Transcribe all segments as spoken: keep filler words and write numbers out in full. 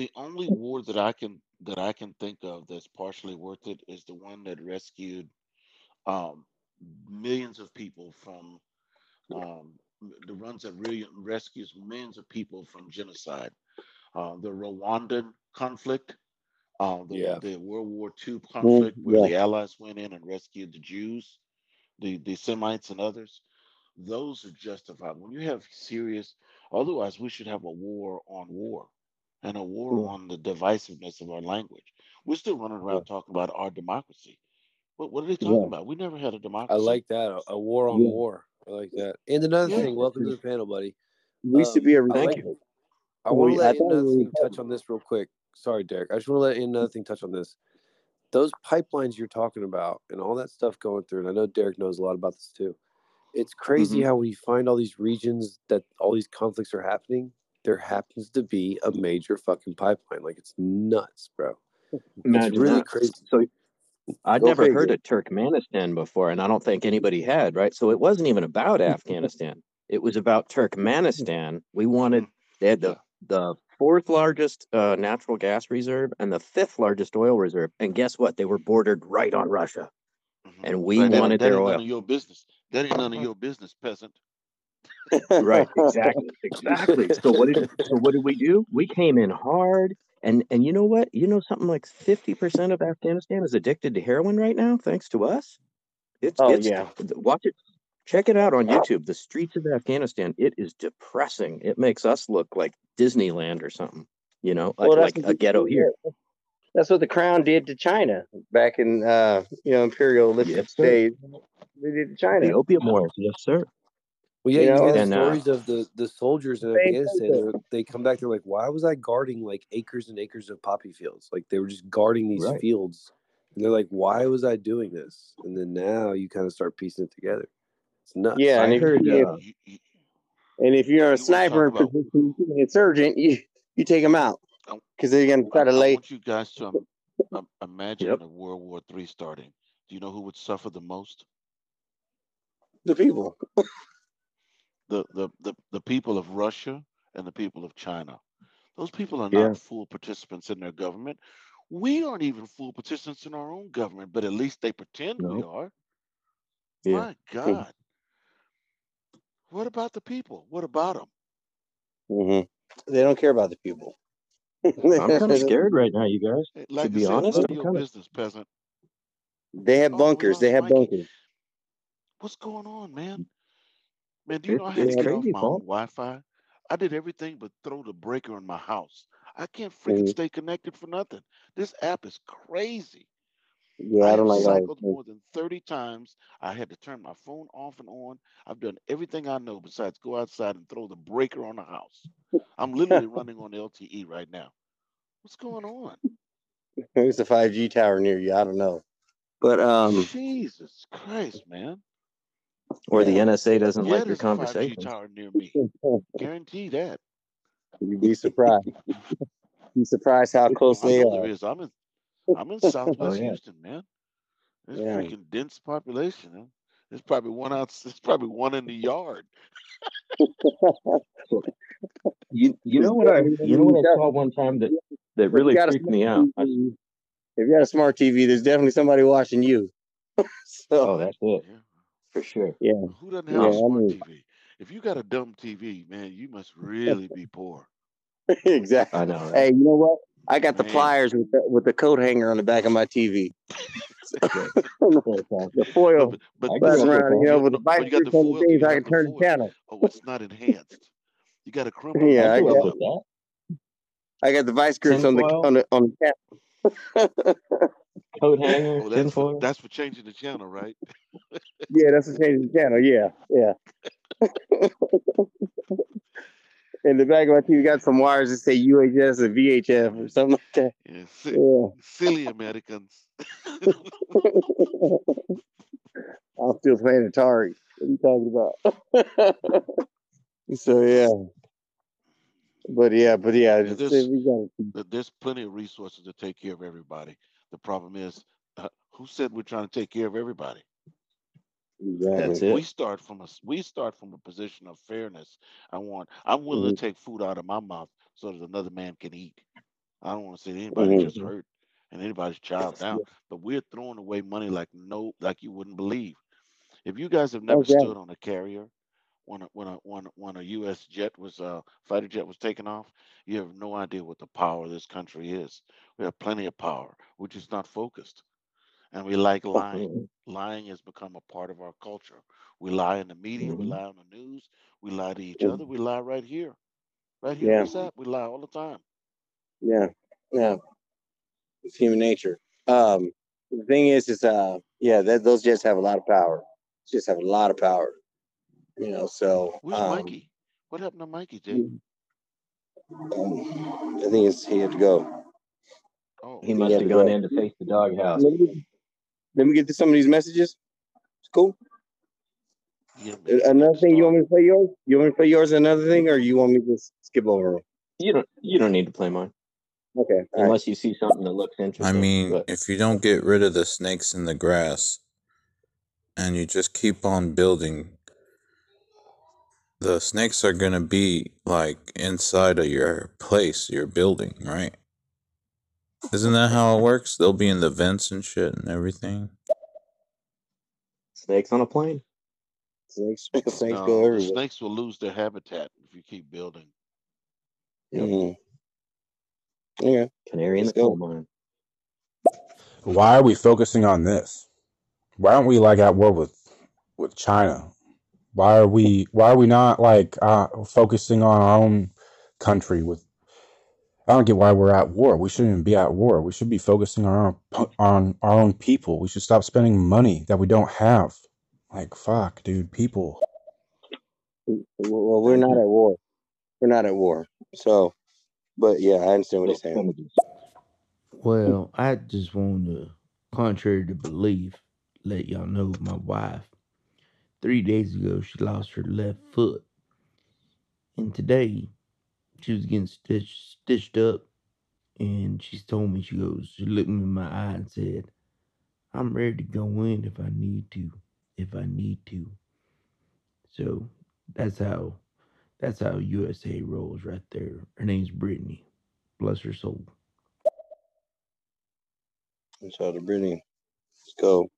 the only war that I can that I can think of that's partially worth it is the one that rescued um, millions of people from um, the ones that really rescues millions of people from genocide. Uh, the Rwandan conflict, uh, the, yeah. the World War Two conflict, yeah. where the Allies went in and rescued the Jews, the, the Semites, and others. Those are justified. When you have serious, otherwise we should have a war on war and a war mm. on the divisiveness of our language. We're still running around yeah. talking about our democracy. What, what are they talking yeah. about? We never had a democracy. I like that. A, a war on yeah. war. I like that. And another yeah. thing, welcome to the panel, buddy. We um, should be everything. Thank you. I want to let another thing touch on this real quick. Sorry, Derek. I just want to let another thing touch on this. Those pipelines you're talking about and all that stuff going through, and I know Derek knows a lot about this too. It's crazy mm-hmm. how when you find all these regions that all these conflicts are happening, there happens to be a major fucking pipeline. Like, it's nuts, bro. Imagine it's really that. Crazy. So I'd Go never crazy. Heard of Turkmenistan before, and I don't think anybody had, right? So it wasn't even about Afghanistan. It was about Turkmenistan. We wanted, they had the The fourth largest uh, natural gas reserve and the fifth largest oil reserve. And guess what? They were bordered right on Russia. Mm-hmm. And we right, wanted that, that their oil. That ain't none of your business. That ain't none of your business, peasant. Right, exactly. Exactly. So what did so what did we do? We came in hard. And and you know what? You know something like fifty percent of Afghanistan is addicted to heroin right now, thanks to us? It's, oh, it's, yeah. Watch it. Check it out on YouTube, The Streets of Afghanistan. It is depressing. It makes us look like Disneyland or something, you know, like, well, like a ghetto here. That's what the crown did to China back in, uh, you know, imperial yes, days. They did to China. The opium wars, yes, sir. Well, yeah, you, you know, the stories uh, of the, the soldiers in Afghanistan. They come back, they're like, why was I guarding like acres and acres of poppy fields? Like they were just guarding these right. fields. And they're like, why was I doing this? And then now you kind of start piecing it together. Nuts. Yeah, and if, heard, you, uh, and if you're a you sniper in position, an insurgent, you you take them out because they're gonna try to lay. I want you guys to um, um, imagine yep. a World War Three starting. Do you know who would suffer the most? The people, the, the the the people of Russia and the people of China. Those people are not yeah. full participants in their government. We aren't even full participants in our own government, but at least they pretend nope. we are. Yeah. My God. What about the people? What about them? Mm-hmm. They don't care about the people. I'm kind of scared right now, you guys. Like to be said, honest, I'm kinda... business, peasant. They have oh, bunkers. They have Mikey. bunkers. What's going on, man? Man, do you it, know I had to get off my own Wi-Fi? I did everything but throw the breaker in my house. I can't freaking mm-hmm. stay connected for nothing. This app is crazy. Yeah, I, I don't like that. I've cycled more than thirty times. I had to turn my phone off and on. I've done everything I know besides go outside and throw the breaker on the house. I'm literally running on L T E right now. What's going on? There's a five G tower near you. I don't know. But um, Jesus Christ, man. Or the N S A doesn't yeah, like your conversation. There's a five G tower near me. Guarantee that. You'd be surprised. You'd be surprised how close they are. There is. I'm in I'm in Southwest oh, yeah. Houston, man. There's yeah. freaking dense population. Man. There's probably one out. There's probably one in the yard. you you know what I you know what I saw one time that, that really freaked me out. I, if you got a smart T V, there's definitely somebody watching you. so, oh, that's it yeah. for sure. Yeah. Who doesn't have yeah, a smart I mean, T V? If you got a dumb T V, man, you must really be poor. Exactly. I know. Right? Hey, you know what? I got the man. pliers with the, with the coat hanger on the back of my T V. The foil. But, but around, you know, with the bike you got the foil, things, I can turn foil. the channel. Oh, it's not enhanced. You got a crumble. Yeah, I got, I got the vice grips on the on the on the channel. Coat hanger. Oh, that's, for, that's for changing the channel, right? Yeah, that's for changing the channel. Yeah, yeah. In the back of my T V, got some wires that say U H S or V H F or something like that. Yeah, si- yeah. Silly Americans. I'm still playing Atari. What are you talking about? So, yeah. But, yeah, but, yeah. Just, there's, there's plenty of resources to take care of everybody. The problem is, uh, who said we're trying to take care of everybody? Exactly. That's it. We start from a we start from a position of fairness. I want. I'm willing mm-hmm. to take food out of my mouth so that another man can eat. I don't want to see anybody mm-hmm. just hurt and anybody's child down. But we're throwing away money like no, like you wouldn't believe. If you guys have never oh, yeah. stood on a carrier when a, when a, when a, when a U S jet was uh fighter jet was taking off, you have no idea what the power of this country is. We have plenty of power. We're just not focused, and we like lying. Mm-hmm. Lying has become a part of our culture. We lie in the media. Mm-hmm. We lie on the news. We lie to each mm-hmm. other. We lie right here, right here. Yeah. What's that? We lie all the time. Yeah, yeah. It's human nature. Um, the thing is, is uh, yeah, that, those jets have a lot of power. Just have a lot of power, you know. So, where's um, Mikey? What happened to Mikey, dude? Um, I think it's, he had to go. Oh, he must have gone in to face the doghouse. Let me, let me get to some of these messages. It's cool. Yeah, another thing, you want me to play yours? You want me to play yours? Another thing, or you want me to just skip over them? You don't. You don't need to play mine. Okay. Unless right. you see something that looks interesting. I mean, but if you don't get rid of the snakes in the grass, and you just keep on building, the snakes are going to be like inside of your place, your building, right? Isn't that how it works? They'll be in the vents and shit and everything. Snakes on a plane. Snakes, snakes no, go everywhere. Snakes will lose their habitat if you keep building. Yeah. Mm-hmm. Yeah. Canary in the coal mine. Why are we focusing on this? Why aren't we like at war with with China? Why are we why are we not like uh, focusing on our own country? With I don't get why we're at war. We shouldn't even be at war. We should be focusing on our, on our own people. We should stop spending money that we don't have. Like fuck, dude, people. Well, we're not at war. We're not at war. So, but yeah, I understand what he's saying. Well, I just want to, contrary to belief, let y'all know my wife, three days ago, she lost her left foot. And today, she was getting stitched, stitched up. And she told me, she goes, she looked me in my eye and said, I'm ready to go in if I need to, if I need to. So that's how, that's how U S A rolls right there. Her name's Brittany. Bless her soul. Shout out to Brittany. Let's go.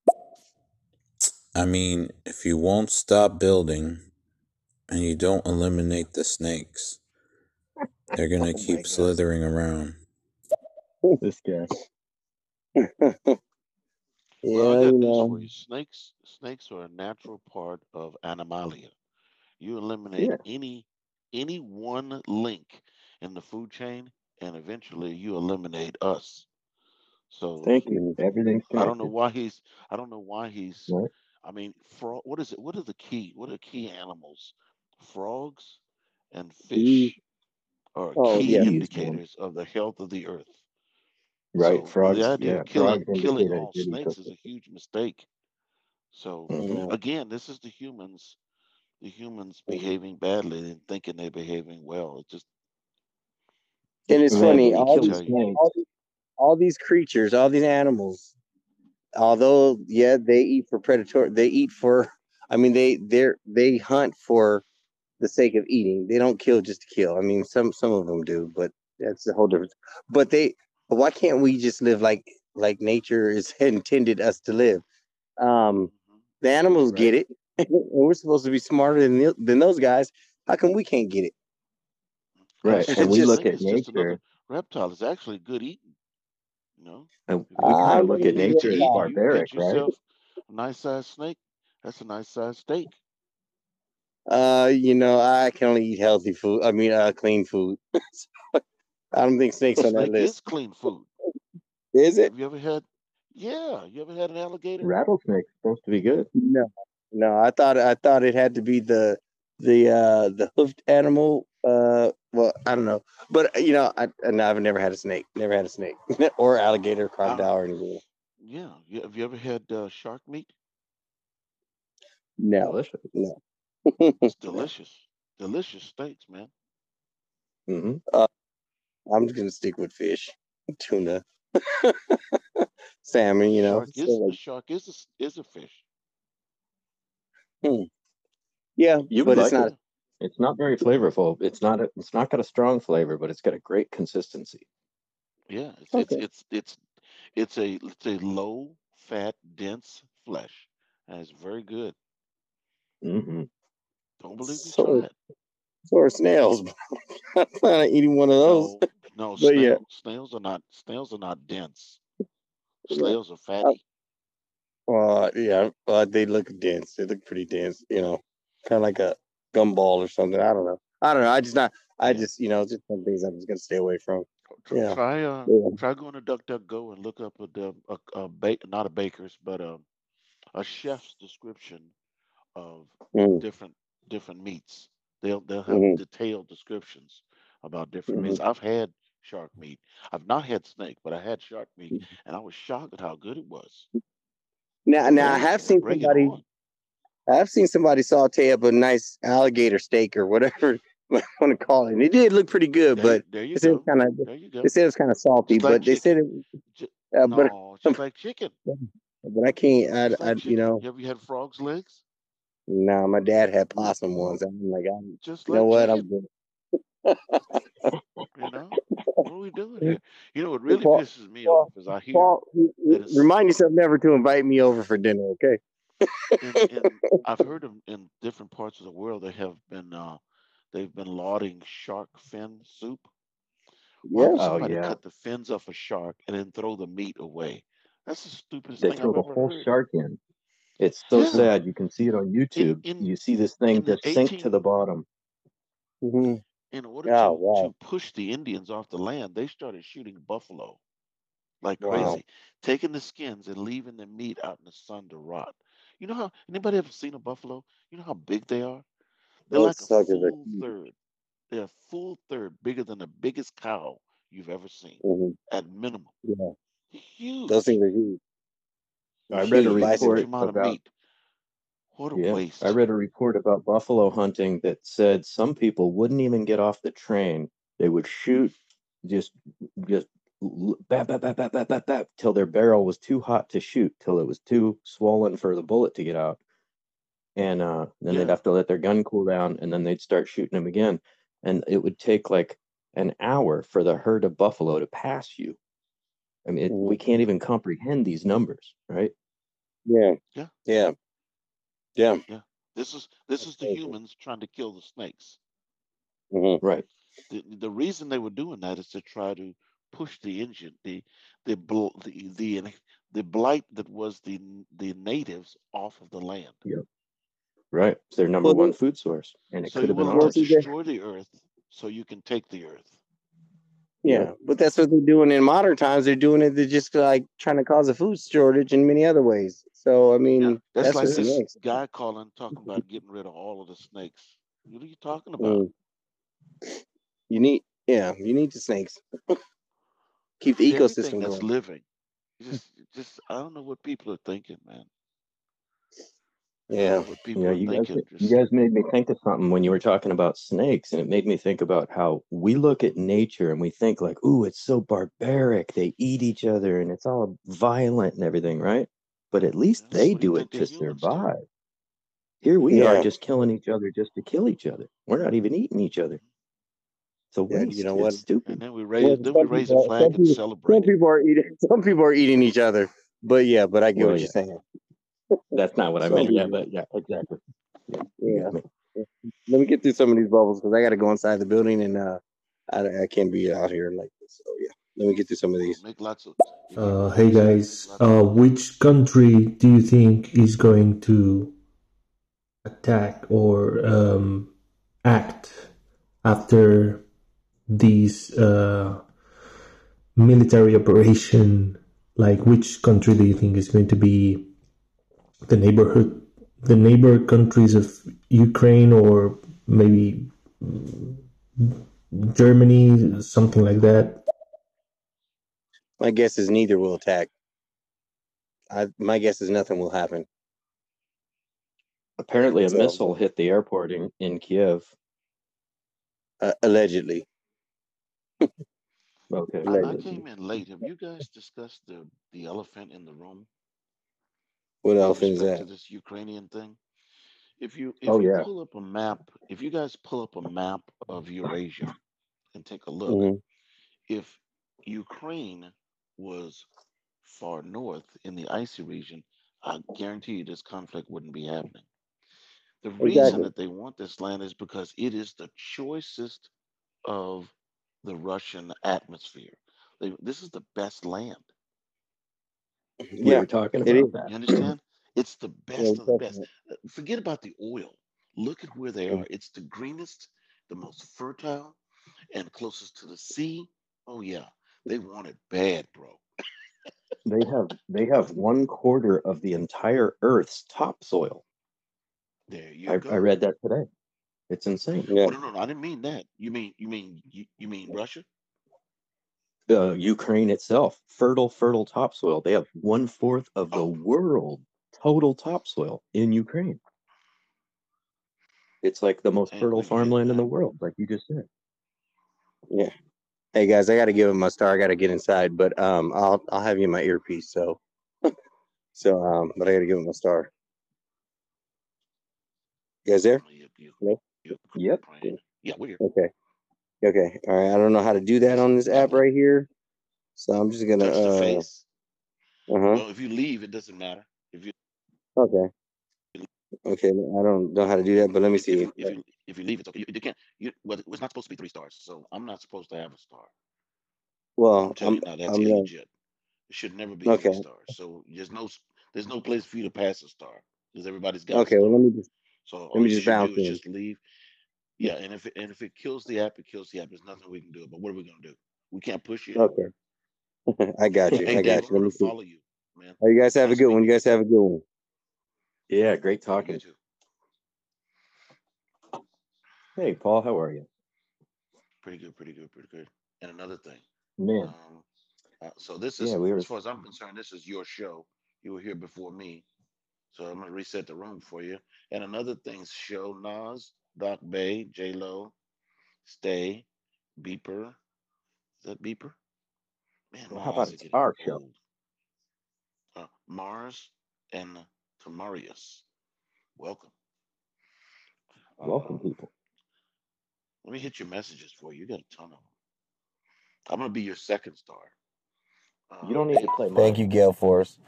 I mean, if you won't stop building and you don't eliminate the snakes, they're going to oh keep slithering around. This guy. Yeah, well, you know. Snakes, snakes are a natural part of animalia. You eliminate yeah. any any one link in the food chain, and eventually you eliminate us. So thank you. Everything's connected. I don't know why he's. I don't know why he's. What? I mean, frog. What is it? What are the key? What are key animals? Frogs and fish are oh, key yeah, indicators of the health of the earth. Right. So frogs. The idea yeah, of killing, killing all snakes is a huge mistake. So mm-hmm. again, this is the humans. The humans behaving badly and thinking they're behaving well. It's just. And it's funny. All these things. All these creatures, all these animals, although yeah, they eat for predatory, they eat for. I mean, they they they hunt for the sake of eating. They don't kill just to kill. I mean, some some of them do, but that's the whole difference. But they, why can't we just live like like nature is intended us to live? Um, the animals right. get it, and we're supposed to be smarter than the, than those guys. How come we can't get it? Right, and we just, look at nature. Reptile is actually good eating. No, and I look really at nature as barbaric, you right? A nice sized snake. That's a nice sized steak. Uh, you know, I can only eat healthy food. I mean, uh, clean food. I don't think snakes on that list. It's clean food. Is it? Have you ever had? Yeah, you ever had an alligator? Rattlesnake's supposed to be good. No, no. I thought I thought it had to be the the uh, the hoofed animal. Uh, well, I don't know, but you know, I and I've never had a snake, never had a snake or alligator, crocodile, uh, or anything. Yeah, have you ever had uh, shark meat? No, delicious. No, it's delicious, delicious steaks, man. Mm-hmm. Uh, I'm just gonna stick with fish, tuna, salmon. You know, the shark, so is, like, shark is a, is a fish. Hmm. Yeah, you but like it's not. It. It's not very flavorful. It's not. A, it's not got a strong flavor, but it's got a great consistency. Yeah, it's okay. it's, it's it's it's a it's a low fat, dense flesh, and it's very good. Mm-hmm. Don't believe me. So, try it. So are snails. I'm not eating one of those. No, no snails, yeah. snails are not snails are not dense. Snails are fatty. Uh, yeah, uh, they look dense. They look pretty dense. You know, kind of like a gumball or something. I don't know. I don't know. I just not. I just you know just some things I'm just gonna stay away from. Yeah. Try uh, yeah. try going to DuckDuckGo and look up a, a, a ba- not a baker's but a, a chef's description of mm. different different meats. They'll they'll have mm-hmm. detailed descriptions about different mm-hmm. meats. I've had shark meat. I've not had snake, but I had shark meat, mm-hmm. and I was shocked at how good it was. Now, now yeah, I have seen somebody. I've seen somebody saute up a nice alligator steak or whatever. I want to call it. And it did look pretty good, there, but there you they, go. Kinda, there you go. They said it was kind of salty. Like but chicken. They said it. Uh, no, but it's um, like chicken. But I can't. I, like I you know. Have you had frog's legs? No, nah, my dad had possum ones. I'm like, I'm just. You like know chicken. What? I'm. You know what are we doing here? You know what really Paul, pisses me Paul, off is I hear. Paul, remind yourself never to invite me over for dinner, okay? and, and I've heard of, in different parts of the world they have been. Uh, They've been lauding shark fin soup. Why would somebody oh, yeah. cut the fins off a shark and then throw the meat away? That's the stupidest they thing I've ever heard. They throw the whole shark in. It's so yeah. sad. You can see it on YouTube. In, in, you see this thing that sinks to the bottom. Mm-hmm. In order oh, to, wow. to push the Indians off the land, they started shooting buffalo like wow. crazy, taking the skins and leaving the meat out in the sun to rot. You know how anybody ever seen a buffalo? You know how big they are? They're like a full third. They're a full third bigger than the biggest cow you've ever seen, mm-hmm. at minimum. Yeah, huge. Those things are huge. I read a report about. What a yeah, waste! I read a report about buffalo hunting that said some people wouldn't even get off the train. They would shoot, just, just, bap, bap, bap, bap, bap, bap, bap, till their barrel was too hot to shoot, till it was too swollen for the bullet to get out. And uh, then yeah. they'd have to let their gun cool down, and then they'd start shooting them again. And it would take like an hour for the herd of buffalo to pass you. I mean, it, we can't even comprehend these numbers, right? Yeah, yeah, yeah, yeah. yeah. This is this is the humans trying to kill the snakes, mm-hmm. right? The, the reason they were doing that is to try to push the engine, the the the the, the blight that was the the natives off of the land. Yeah. Right, it's their number well, one food source, and it so could have been ours. Destroy the earth, so you can take the earth. Yeah, yeah, but that's what they're doing in modern times. They're doing it. They're just like trying to cause a food shortage in many other ways. So I mean, yeah, that's, that's like what this makes. Guy calling talking about getting rid of all of the snakes. What are you talking about? Mm. You need, yeah, you need the snakes. Keep the Everything ecosystem that's going. Living. Just, just, I don't know what people are thinking, man. Yeah, yeah you, guys, you guys made me think of something when you were talking about snakes, and it made me think about how we look at nature and we think like, ooh, it's so barbaric. They eat each other and it's all violent and everything, right? But at least That's they do it to survive. Too. Here we yeah. are just killing each other just to kill each other. We're not even eating each other. So yeah, you know what? Stupid. And then we raise, well, then we raise people, a flag and people, celebrate. Some people, are eating, some people are eating each other. But yeah, but I get well, what yeah. you're saying. That's not what I meant. Yeah, but yeah, exactly. Yeah. yeah. Let me get through some of these bubbles because I got to go inside the building and uh, I, I can't be out here like this. So yeah, let me get through some of these. Uh, hey guys, uh, which country do you think is going to attack or um, act after these uh, military operation? Like, which country do you think is going to be the neighborhood, the neighbor countries of Ukraine or maybe Germany, something like that? My guess is neither will attack. I, my guess is nothing will happen. Apparently a so, missile hit the airport in, in Kyiv. Uh, allegedly. Okay. I, I came in late. Have you guys discussed the, the elephant in the room? What else is that? To this Ukrainian thing. If you if oh, you yeah. pull up a map, if you guys pull up a map of Eurasia and take a look, mm-hmm. if Ukraine was far north in the icy region, I guarantee you this conflict wouldn't be happening. The reason exactly. that they want this land is because it is the choicest of the Russian atmosphere. They, this is the best land. Yeah, we're talking about it that. You understand? It's the best yeah, of the best. Forget about the oil. Look at where they are. It's the greenest, the most fertile, and closest to the sea. Oh yeah, they want it bad, bro. They have they have one quarter of the entire Earth's topsoil. There you I, go. I read that today. It's insane. Yeah. Oh, no, no, no, I didn't mean that. You mean you mean you, you mean Russia? Uh, Ukraine itself, fertile, fertile topsoil. They have one fourth of the oh. world total topsoil in Ukraine. It's like the most fertile farmland in the world, like you just said. Yeah. Hey guys, I got to give him my star. I got to get inside, but um, I'll I'll have you in my earpiece. So, so um, but I got to give him my star. You guys there? Yep. Yep. Yeah, we're here. Okay. Okay. All right. I don't know how to do that on this app right here, so I'm just gonna. Touch the face. Uh huh. Well, if you leave, it doesn't matter. If you. Okay. Okay, I don't know how to do that, but let me see. If, if, you, if you leave, it's okay. You, you can't. You, well, it's not supposed to be three stars, so I'm not supposed to have a star. Well, I'm telling I'm, you now, that's illegit. It should never be okay. three stars. So there's no, there's no place for you to pass a star because everybody's got. Okay, a star. Well, let me just. So let me just bounce in. Just leave. Yeah, and if it, and if it kills the app, it kills the app. There's nothing we can do. But what are we gonna do? We can't push you. Okay. I got you. Hey, I got Dave, you. Let me follow you, man. Oh, you guys have nice a good one. You guys have a good one. Yeah, great talking to you. Hey, Paul, how are you? Pretty good, pretty good, pretty good. And another thing. Man. Um, uh, so this is, yeah, we were... as far as I'm concerned, this is your show. You were here before me. So I'm going to reset the room for you. And another thing's show, Nas, Doc Bay, J-Lo, Stay, Beeper. Is that Beeper? Man, well, how about it's our show? Uh, Mars and... To Marius, welcome. Welcome, uh, people. Let me hit your messages for you. You got a ton of them. I'm going to be your second star. Uh, you don't need to play. Thank you, Gail Force.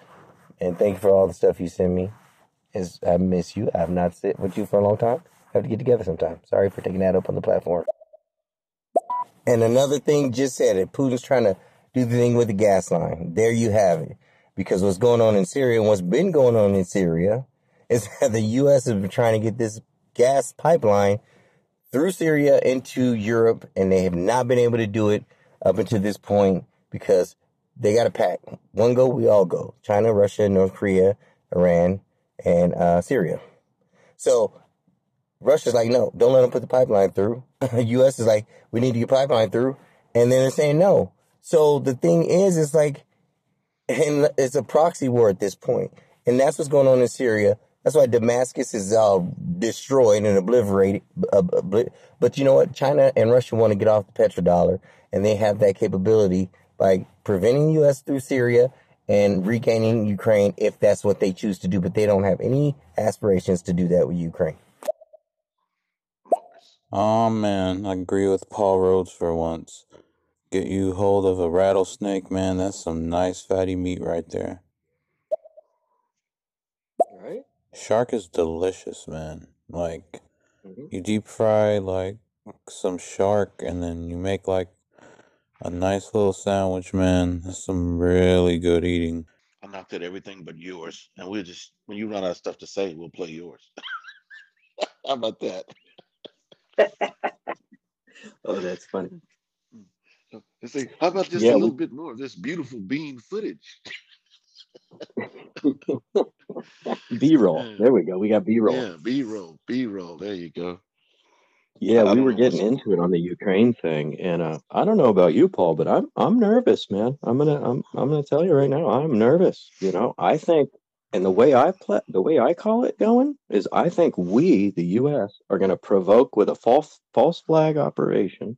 And thank you for all the stuff you send me. It's, I miss you. I have not sit with you for a long time. Have to get together sometime. Sorry for taking that up on the platform. And another thing, just said it. Putin's trying to do the thing with the gas line. There you have it. Because what's going on in Syria, what's been going on in Syria, is that the U S has been trying to get this gas pipeline through Syria into Europe, and they have not been able to do it up until this point because they got a pact. One go, we all go. China, Russia, North Korea, Iran, and uh, Syria. So Russia's like, no, don't let them put the pipeline through. The U S is like, we need to get pipeline through. And then they're saying no. So the thing is, it's like, and it's a proxy war at this point. And that's what's going on in Syria. That's why Damascus is uh, destroyed and obliterated. But you know what? China and Russia want to get off the petrodollar. And they have that capability by preventing U S through Syria and regaining Ukraine if that's what they choose to do. But they don't have any aspirations to do that with Ukraine. Oh, man. I agree with Paul Rhodes for once. Get you hold of a rattlesnake, man. That's some nice fatty meat right there. Right? Shark is delicious, man. Like, mm-hmm. you deep fry, like, some shark, and then you make, like, a nice little sandwich, man. That's some really good eating. I knocked at everything but yours, and we'll just, when you run out of stuff to say, we'll play yours. How about that? Oh, that's funny. And say, how about just yeah, a little we... bit more of this beautiful bean footage? B-roll. There we go. We got B-roll. Yeah, B-roll, B-roll. There you go. Yeah, we were getting what's... into it on the Ukraine thing, and uh, I don't know about you, Paul, but I'm I'm nervous, man. I'm gonna I'm I'm gonna tell you right now, I'm nervous. You know, I think, and the way I play, the way I call it going is, I think we, the U S, are gonna provoke with a false false flag operation.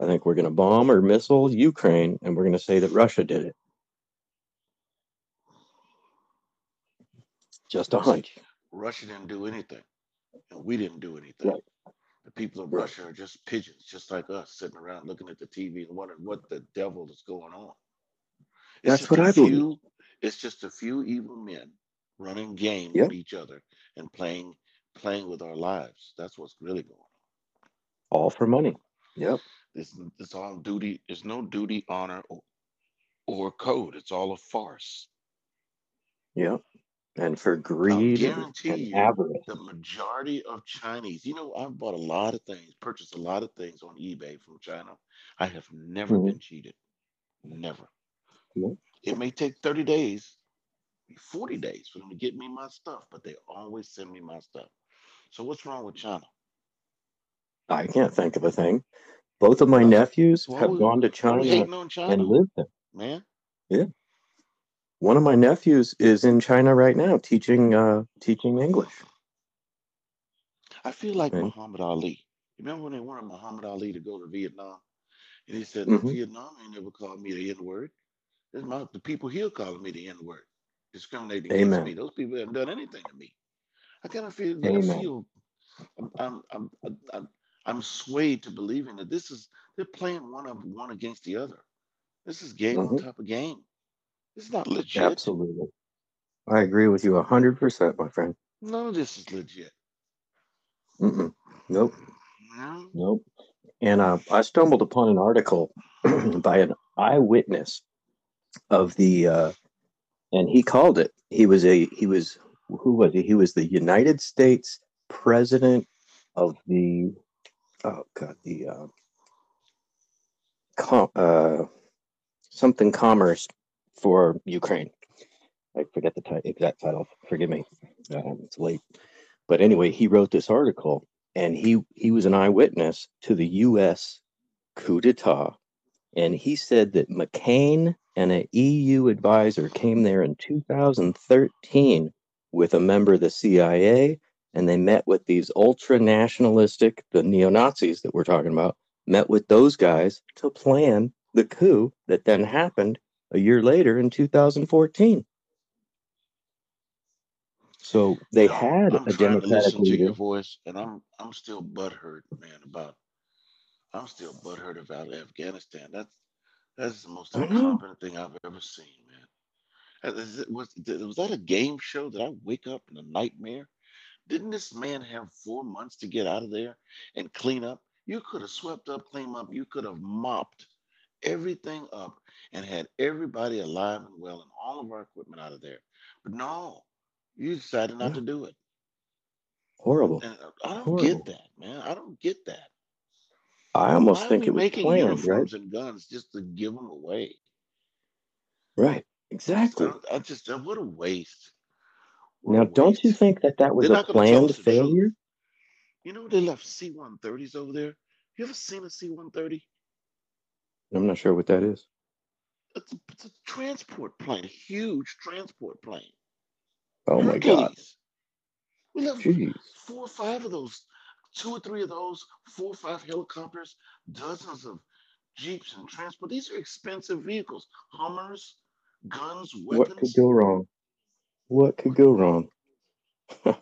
I think we're going to bomb or missile Ukraine, and we're going to say that Russia did it. Just on. Russia didn't do anything, and we didn't do anything. Right. The people of Russia are just pigeons, just like us, sitting around looking at the T V and wondering what the devil is going on. It's That's what I few, believe. It's just a few evil men running game yep. with each other and playing playing with our lives. That's what's really going on. All for money. Yep. It's, it's all duty. There's no duty, honor, or, or code. It's all a farce. Yep. And for greed and avarice. The majority of Chinese, you know, I've bought a lot of things, purchased a lot of things on eBay from China. I have never mm-hmm. been cheated. Never. Mm-hmm. It may take thirty days, forty days for them to get me my stuff, but they always send me my stuff. So what's wrong with China? I can't think of a thing. Both of my uh, nephews have gone to China, China and lived there. Man. Yeah. One of my nephews is in China right now teaching uh, teaching English. I feel like right. Muhammad Ali. Remember when they wanted Muhammad Ali to go to Vietnam? And he said, mm-hmm. Vietnam ain't never called me the N-word. It's my, the people here calling me the N-word. Discriminating Amen. Against me. Those people haven't done anything to me. I kind of feel, I feel I'm, I'm, I'm, I'm, I'm swayed to believing that this is, they're playing one of one against the other. This is game mm-hmm. on top of game. It's not legit. Absolutely. I agree with you one hundred percent, my friend. None of this is legit. Mm-mm. Nope. No? Nope. And uh, I stumbled upon an article by an eyewitness of the, uh, and he called it, he was a, he was, who was he? He was the United States president of the, oh God, the, uh, com, uh something commerce. For Ukraine, I forget the t- exact title. Forgive me, um, it's late. But anyway, he wrote this article, and he he was an eyewitness to the U S coup d'état, and he said that McCain and an E U advisor came there in two thousand thirteen with a member of the C I A, and they met with these ultra-nationalistic, the neo-Nazis that we're talking about, met with those guys to plan the coup that then happened a year later in two thousand fourteen. So they now, had I'm a democratic to listen to your voice, and I'm I'm still butthurt, man, about I'm still butthurt about Afghanistan. That's that's the most incompetent thing I've ever seen, man. Is it, was, was that a game show? Did I wake up in a nightmare? Didn't this man have four months to get out of there and clean up? You could have swept up, cleaned up. You could have mopped everything up and had everybody alive and well and all of our equipment out of there. But no, you decided not yeah. to do it. Horrible. And I don't Horrible. get that, man. I don't get that. I almost Why think it was making planned, uniforms right? and guns just to give them away. Right. Exactly. I just, I, what a waste. What now, a waste. Don't you think that that was they're a planned failure? You know, they left C one thirties over there. You ever seen a C one thirty? I'm not sure what that is. It's a, it's a transport plane, a huge transport plane. Oh my Hercules. God. We left Jeez. four or five of those, two or three of those, four or five helicopters, dozens of Jeeps and transport. These are expensive vehicles, Hummers, guns, weapons. What could go wrong? What could go wrong?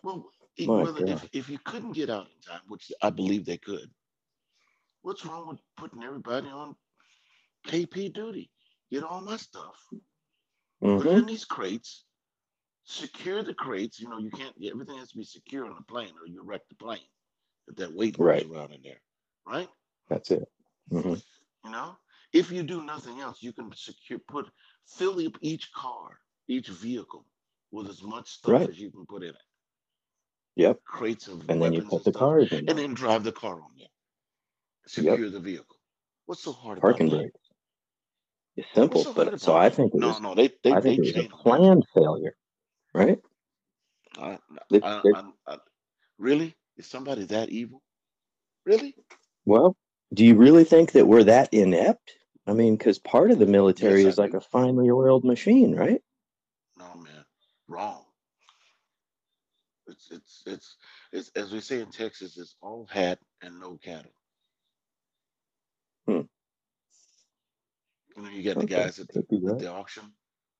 Well, it, whether, if, if you couldn't get out in time, which I believe they could, what's wrong with putting everybody on K P duty? Get all my stuff, mm-hmm. put it in these crates, secure the crates. You know, you can't, everything has to be secure on the plane or you wreck the plane if that weight right. goes around in there, right? That's it. Mm-hmm. You know, if you do nothing else, you can secure, put, fill up each car, each vehicle with as much stuff right. as you can put in it. Yep. Crates of and then you put the stuff, cars in. And then drive the car on there. Secure yep. the vehicle. What's so hard about parking brake? It's simple, so but so I think it no, was, no, they, they, I think they it was a planned them. failure, right? I, I, I, I, I, really? Is somebody that evil? Really? Well, do you really think that we're that inept? I mean, because part of the military yes, is I like do. a finely oiled machine, right? No, man. Wrong. It's, it's, it's, it's, as we say in Texas, it's all hat and no cattle. Hmm. You know, you got the okay, guys at the, at the auction,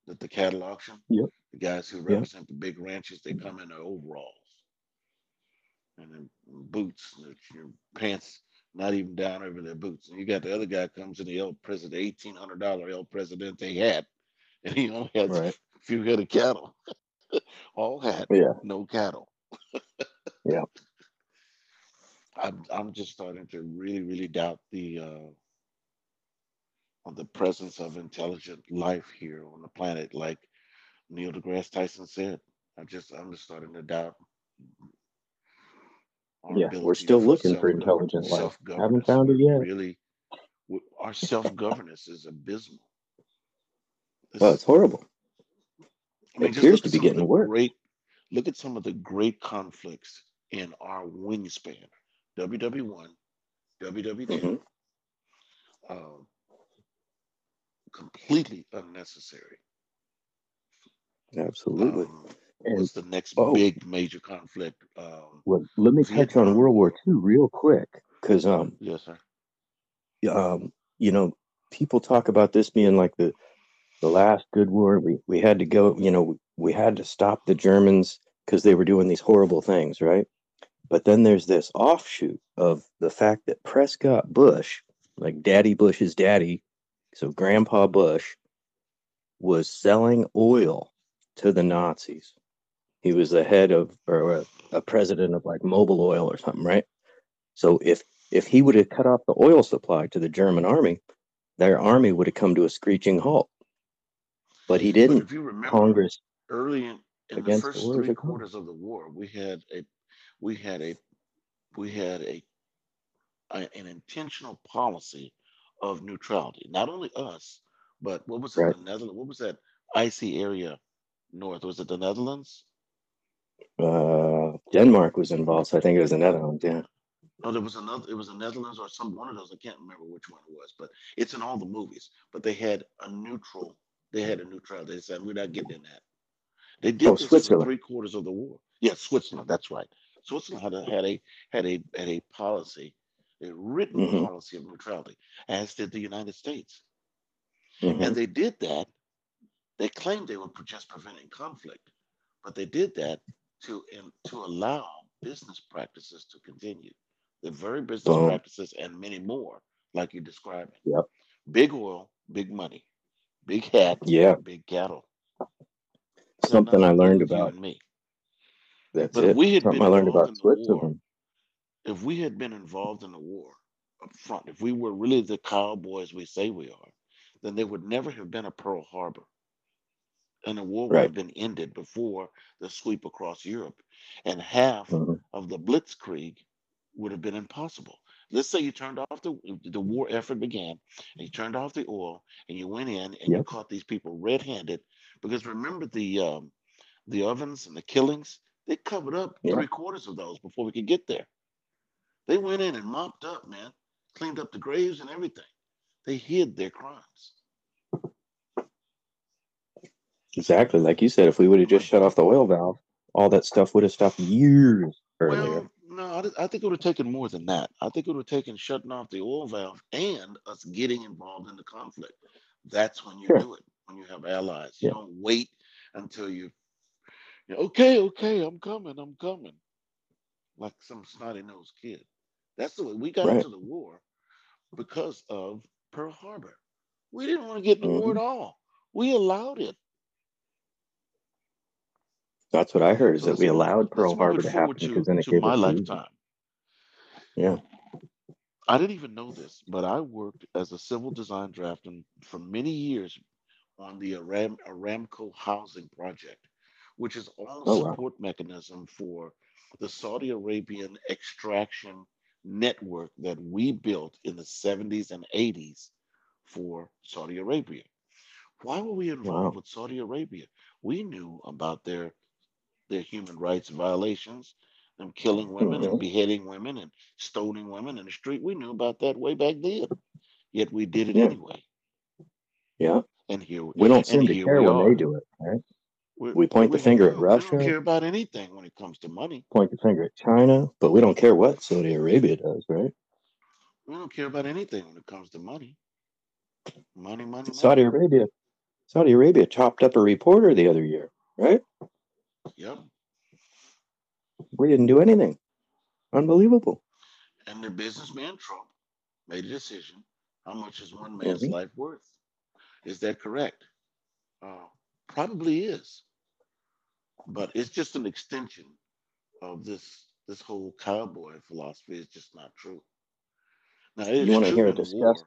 at the cattle auction. Yep. The guys who represent yep. the big ranches, they come in their overalls. and their boots, and their, your pants not even down over their boots. And you got the other guy comes in the El Presidente, eighteen hundred dollar El Presidente hat, and he only has right. a few head of cattle. All hat, yeah. no cattle. yeah. I'm, I'm just starting to really, really doubt the uh, on the presence of intelligent life here on the planet. Like Neil deGrasse Tyson said, I'm just, I'm just starting to doubt. Yeah, we're still looking for intelligent life. Haven't found it yet. Really, our self-governance is abysmal. This well, it's horrible. I mean, it appears to be getting worse. Great, look at some of the great conflicts in our wingspan. W W one, W W two, mm-hmm. um, completely unnecessary. Absolutely. Um, and, what's the next oh, big major conflict? Um, well, let me Vietnam. touch on World War Two real quick, because um, yes, sir. Um, you know, people talk about this being like the the last good war. We we had to go. You know, we had to stop the Germans because they were doing these horrible things, right? But then there's this offshoot of the fact that Prescott Bush, like Daddy Bush's daddy, so Grandpa Bush, was selling oil to the Nazis. He was the head of, or a, a president of like Mobil Oil or something, right? So if if he would have cut off the oil supply to the German army, their army would have come to a screeching halt. But he didn't. But if you remember, Congress early in, in the first the three quarters of the war, we had a We had a, we had a, a, an intentional policy of neutrality. Not only us, but what was it, right. the Netherlands? What was that icy area north? Was it the Netherlands? Uh, Denmark was involved, so I think it was the Netherlands. Yeah. No, there was another. It was the Netherlands or some one of those. I can't remember which one it was, but it's in all the movies. But they had a neutral. They had a neutrality. They said we're not getting in that. They did oh, this Switzerland. For three quarters of the war. Yeah, Switzerland. That's right. Switzerland had a had a had a policy, a written mm-hmm. policy of neutrality, as did the United States. Mm-hmm. And they did that. They claimed they were just preventing conflict, but they did that to in, to allow business practices to continue, the very business oh. practices and many more, like you described. Yep. Big oil, big money, big hat, yeah, big cattle. Something I learned about me. That's but it. If we had Something been I learned about Switzerland. If we had been involved in the war up front, if we were really the cowboys we say we are, then there would never have been a Pearl Harbor. And the war right. would have been ended before the sweep across Europe. And half mm-hmm. of the blitzkrieg would have been impossible. Let's say you turned off the the war effort began, and you turned off the oil, and you went in, and yep. you caught these people red-handed. Because remember the um, the ovens and the killings? They covered up yeah. three quarters of those before we could get there. They went in and mopped up, man, cleaned up the graves and everything. They hid their crimes. Exactly. Like you said, if we would have just shut off the oil valve, all that stuff would have stopped years earlier. Well, no, I, I think it would have taken more than that. I think it would have taken shutting off the oil valve and us getting involved in the conflict. That's when you sure. do it, when you have allies. You yeah. don't wait until you Okay, okay, I'm coming, I'm coming. Like some snotty-nosed kid. That's the way we got right. into the war because of Pearl Harbor. We didn't want to get in the mm-hmm. war at all. We allowed it. That's what I heard, is so that we allowed Pearl Harbor to happen to, because then it to gave my lifetime. Yeah. I didn't even know this, but I worked as a civil design draftsman for many years on the Aram- Aramco housing project, which is all a support oh, wow. mechanism for the Saudi Arabian extraction network that we built in the seventies and eighties for Saudi Arabia. Why were we involved wow. with Saudi Arabia? We knew about their their human rights violations, them killing women mm-hmm. and beheading women and stoning women in the street. We knew about that way back then, yet we did it yeah. anyway. Yeah. And here we don't seem to care when they do it, right? We're, we point we the finger at Russia. We don't care about anything when it comes to money. Point the finger at China, but we don't care what Saudi Arabia does, right? We don't care about anything when it comes to money. Money, money, money. Saudi Arabia, Saudi Arabia chopped up a reporter the other year, right? Yep. We didn't do anything. Unbelievable. And the businessman Trump made a decision. How much is one man's mm-hmm. life worth? Is that correct? Uh, probably is. But it's just an extension of this this whole cowboy philosophy. It's just not true. Now, it you want to hear it discussed?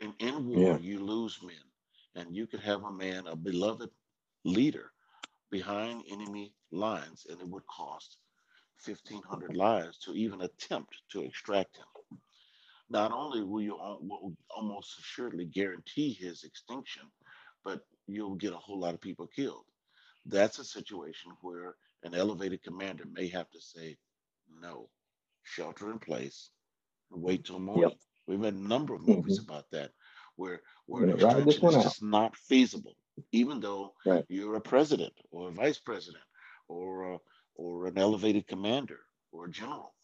In, in war, yeah. you lose men. And you could have a man, a beloved leader, behind enemy lines, and it would cost fifteen hundred lives to even attempt to extract him. Not only will you will almost assuredly guarantee his extinction, but you'll get a whole lot of people killed. That's a situation where an elevated commander may have to say, no, shelter in place, and wait till morning. Yep. We've had a number of movies mm-hmm. about that, where, where an extraction is just not feasible, even though right. you're a president or a vice president or a, or an elevated commander or a general.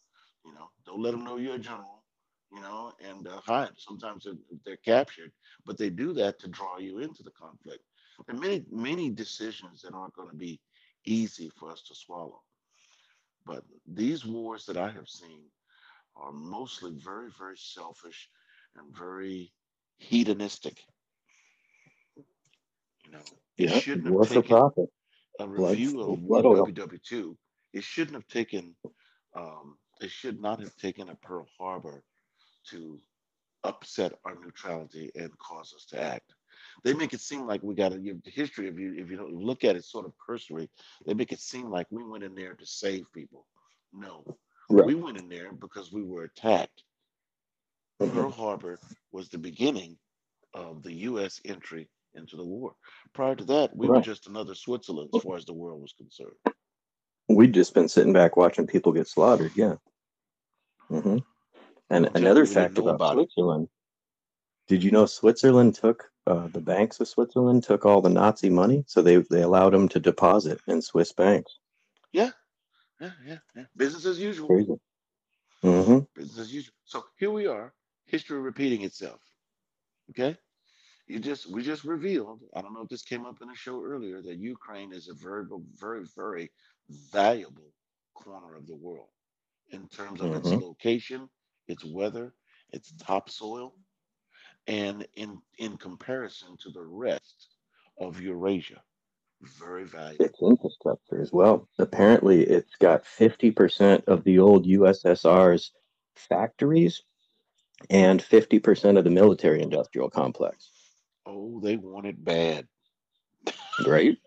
You know, don't let them know you're a general, you know, and uh, hide. Sometimes they're, they're captured, but they do that to draw you into the conflict. There are many, many decisions that aren't going to be easy for us to swallow. But these wars that I have seen are mostly very, very selfish and very hedonistic. You know, it yeah, shouldn't have taken a review of W W two. It shouldn't have taken, um, it should not have taken a Pearl Harbor to upset our neutrality and cause us to act. They make it seem like we got to give the history, if you, if you don't look at it sort of cursory, they make it seem like we went in there to save people. No, right. we went in there because we were attacked. Mm-hmm. Pearl Harbor was the beginning of the U S entry into the war. Prior to that, we right. were just another Switzerland as far as the world was concerned. We'd just been sitting back watching people get slaughtered, yeah. Mm-hmm. And just another fact about, about Switzerland, it. Did you know Switzerland took, uh, the banks of Switzerland took all the Nazi money, so they, they allowed them to deposit in Swiss banks. Yeah, yeah, yeah, yeah. Business as usual. Crazy. Mm-hmm. Business as usual. So here we are, history repeating itself, okay? You just we just revealed, I don't know if this came up in the show earlier, that Ukraine is a very, very, very valuable corner of the world in terms of mm-hmm. its location, its weather, its topsoil, and in, in comparison to the rest of Eurasia, very valuable. Its infrastructure as well. Apparently, it's got fifty percent of the old U S S R's factories and fifty percent of the military industrial complex. Oh, they want it bad. Right?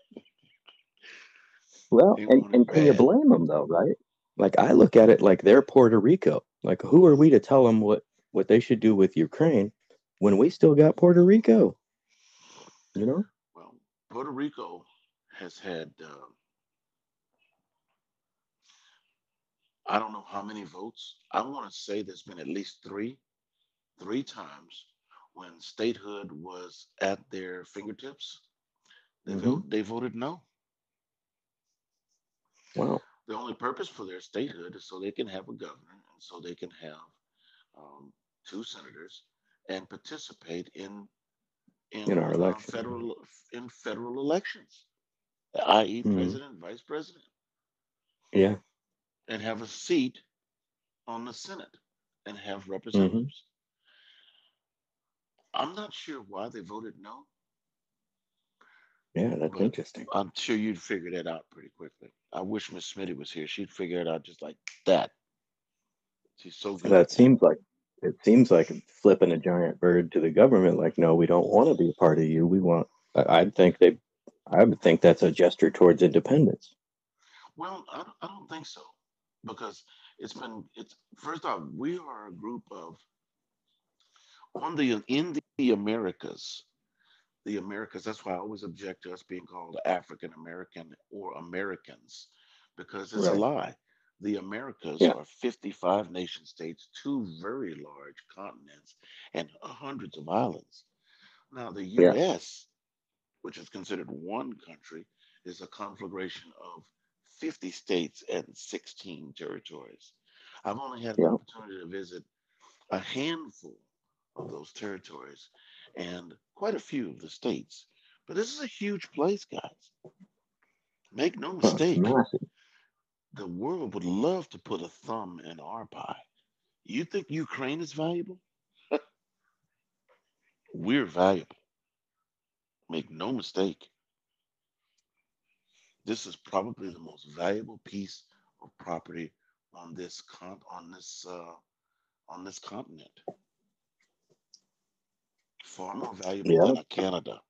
Well, they and, and can you blame them, though, right? Like, I look at it like they're Puerto Rico. Like, who are we to tell them what, what they should do with Ukraine when we still got Puerto Rico? You know? Well, Puerto Rico has had, uh, I don't know how many votes. I want to say there's been at least three, three times when statehood was at their fingertips. They, mm-hmm. vote, they voted no. Wow. The only purpose for their statehood is so they can have a governor and so they can have um, two senators and participate in in, in our election. federal in federal elections, that is, mm-hmm. president, vice president. Yeah, and have a seat on the Senate and have representatives. Mm-hmm. I'm not sure why they voted no. Yeah, that's but interesting. I'm sure you'd figure that out pretty quickly. I wish Miss Smitty was here. She'd figure it out just like that. She's so good. That seems like it seems like flipping a giant bird to the government. Like, no, we don't want to be a part of you. We want. I, I think they. I would think that's a gesture towards independence. Well, I, I don't think so, because it's been. It's first off, we are a group of on the in the Americas. The Americas, that's why I always object to us being called African American or Americans, because it's right. a lie. The Americas yeah. are fifty-five nation states, two very large continents, and hundreds of islands. Now, the U S, yes. which is considered one country, is a conflagration of fifty states and sixteen territories. I've only had yeah. the opportunity to visit a handful of those territories and quite a few of the states, but this is a huge place, guys. Make no mistake, The world would love to put a thumb in our pie. You think Ukraine is valuable? We're valuable. Make no mistake. This is probably the most valuable piece of property on this con- on this uh, on this continent. Far more valuable yeah. than Canada.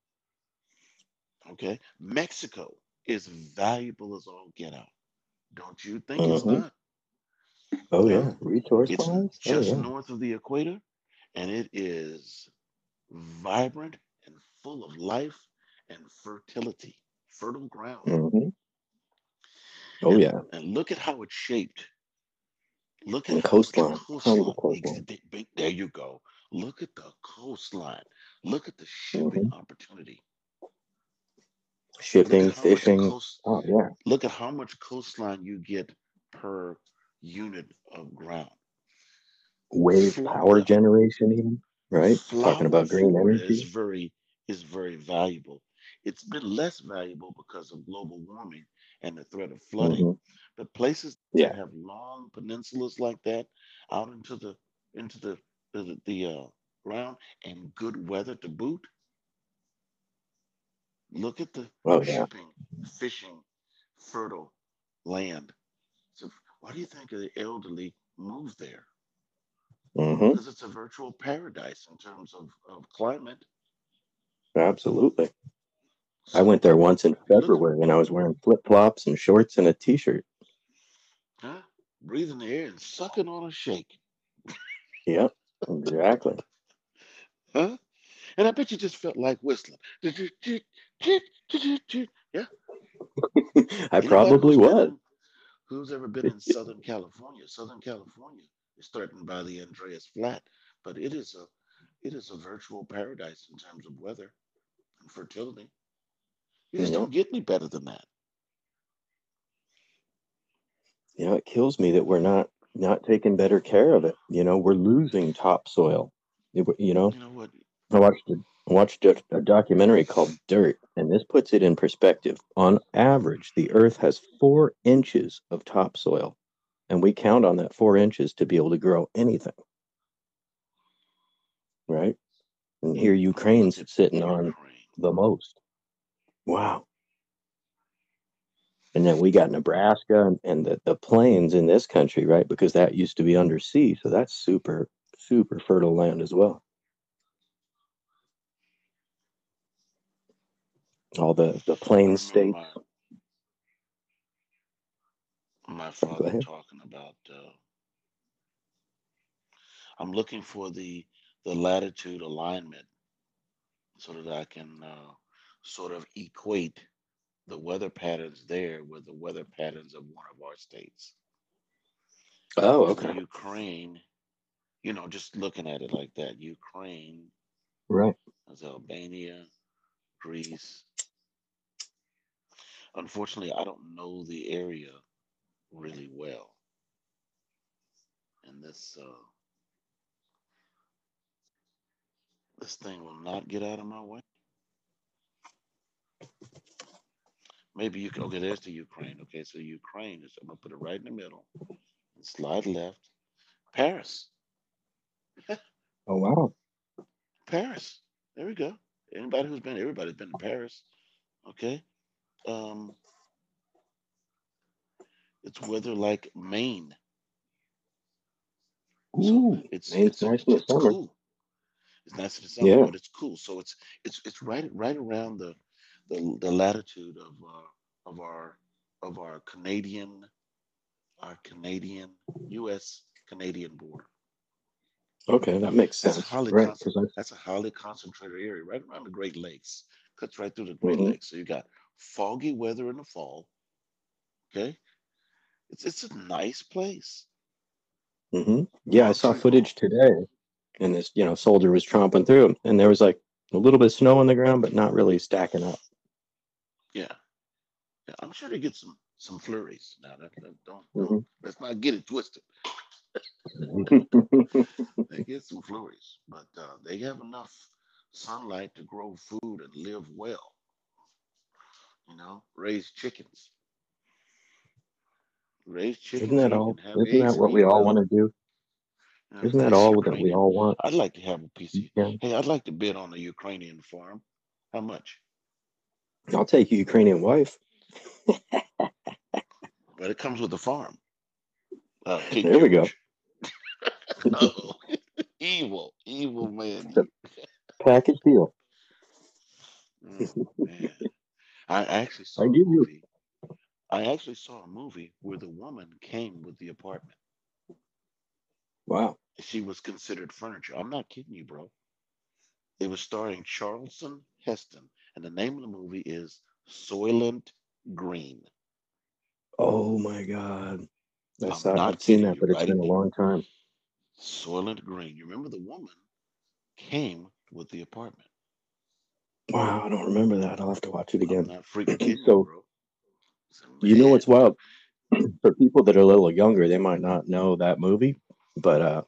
Okay, Mexico is valuable as all get out. Don't you think uh-huh. it's not? Oh yeah, resource it's plans? Just oh, yeah. north of the equator, and it is vibrant and full of life and fertility, fertile ground. Mm-hmm. Oh and, yeah, and look at how it's shaped. Look at the coastline. coastline. Oh, coastline. There you go. Look at the coastline. Look at the shipping mm-hmm. opportunity. Shipping, fishing. Coast, oh, yeah. Look at how much coastline you get per unit of ground. Wave Florida, power generation, even right? Florida, Talking about green Florida energy is very is very valuable. It's been less valuable because of global warming and the threat of flooding. Mm-hmm. But places that yeah. have long peninsulas like that, out into the into the the, the uh, ground and good weather to boot. Look at the oh, shipping, yeah. fishing, fertile land. So why do you think the elderly move there? Mm-hmm. Because it's a virtual paradise in terms of, of climate. Absolutely. So, I went there once in February look, and I was wearing flip-flops and shorts and a T-shirt. Huh? Breathing the air and sucking on a shake. Yep, exactly. Huh? And I bet you just felt like whistling. Yeah. I probably was. Who's ever been in Southern California? Southern California is threatened by the Andreas Flat, but it is a it is a virtual paradise in terms of weather and fertility. You just don't get any better than that. You know, it kills me that we're not not taking better care of it. You know, we're losing topsoil. It, you know. You know what? I watched, a, watched a, a documentary called Dirt, and this puts it in perspective. On average, the Earth has four inches of topsoil, and we count on that four inches to be able to grow anything, right? And here Ukraine's sitting on the most. Wow. And then we got Nebraska and, and the, the plains in this country, right? Because that used to be undersea, so that's super, super fertile land as well. All the, the plain states. My, my father talking about, uh, I'm looking for the, the latitude alignment so that I can uh, sort of equate the weather patterns there with the weather patterns of one of our states. Oh, okay. For Ukraine, you know, just looking at it like that, Ukraine, right? As Albania, Greece. Unfortunately, I don't know the area really well. And this uh, this thing will not get out of my way. Maybe you can, okay, there's the Ukraine. Okay, so Ukraine is, I'm going to put it right in the middle and slide left. Paris. Oh, wow. Paris. There we go. Anybody who's been, everybody's been to Paris. Okay. Um, it's weather like Maine. Ooh, so it's, it's, nice it's, it's cool. It's nice in the summer, yeah. but it's cool. So it's it's it's right right around the the, the latitude of uh, of our of our Canadian our Canadian U S Canadian border. Okay, that makes sense. That's a highly, right, I... that's a highly concentrated area, right around the Great Lakes. Cuts right through the Great mm-hmm. Lakes. So you got foggy weather in the fall. Okay, it's it's a nice place. Mm-hmm. Yeah, I saw footage today, and this you know soldier was tromping through, and there was like a little bit of snow on the ground, but not really stacking up. Yeah, yeah I'm sure they get some some flurries now. That, that don't mm-hmm. let's not get it twisted. They get some flurries, but uh, they have enough sunlight to grow food and live well. You know, raise chickens, raise children. Isn't that all? Isn't that what we all want to do? Uh, Isn't that all Ukrainian. that we all want? I'd like to have a piece of yeah. Hey, I'd like to bid on a Ukrainian farm. How much? I'll take a Ukrainian wife. But it comes with a farm. Uh, there George. we go. No. Evil, evil man. Package deal. Oh, man. I actually saw I a movie. You. I actually saw a movie where the woman came with the apartment. Wow. She was considered furniture. I'm not kidding you, bro. It was starring Charlton Heston, and the name of the movie is Soylent Green. Oh my God. That's I'm not I've seen that, but it's right been a long time. Soylent Green. You remember the woman came with the apartment. Wow, I don't remember that. I'll have to watch it again. I'm not freaking kidding, so, bro. So, you know what's wild? For people that are a little younger, they might not know that movie, but uh,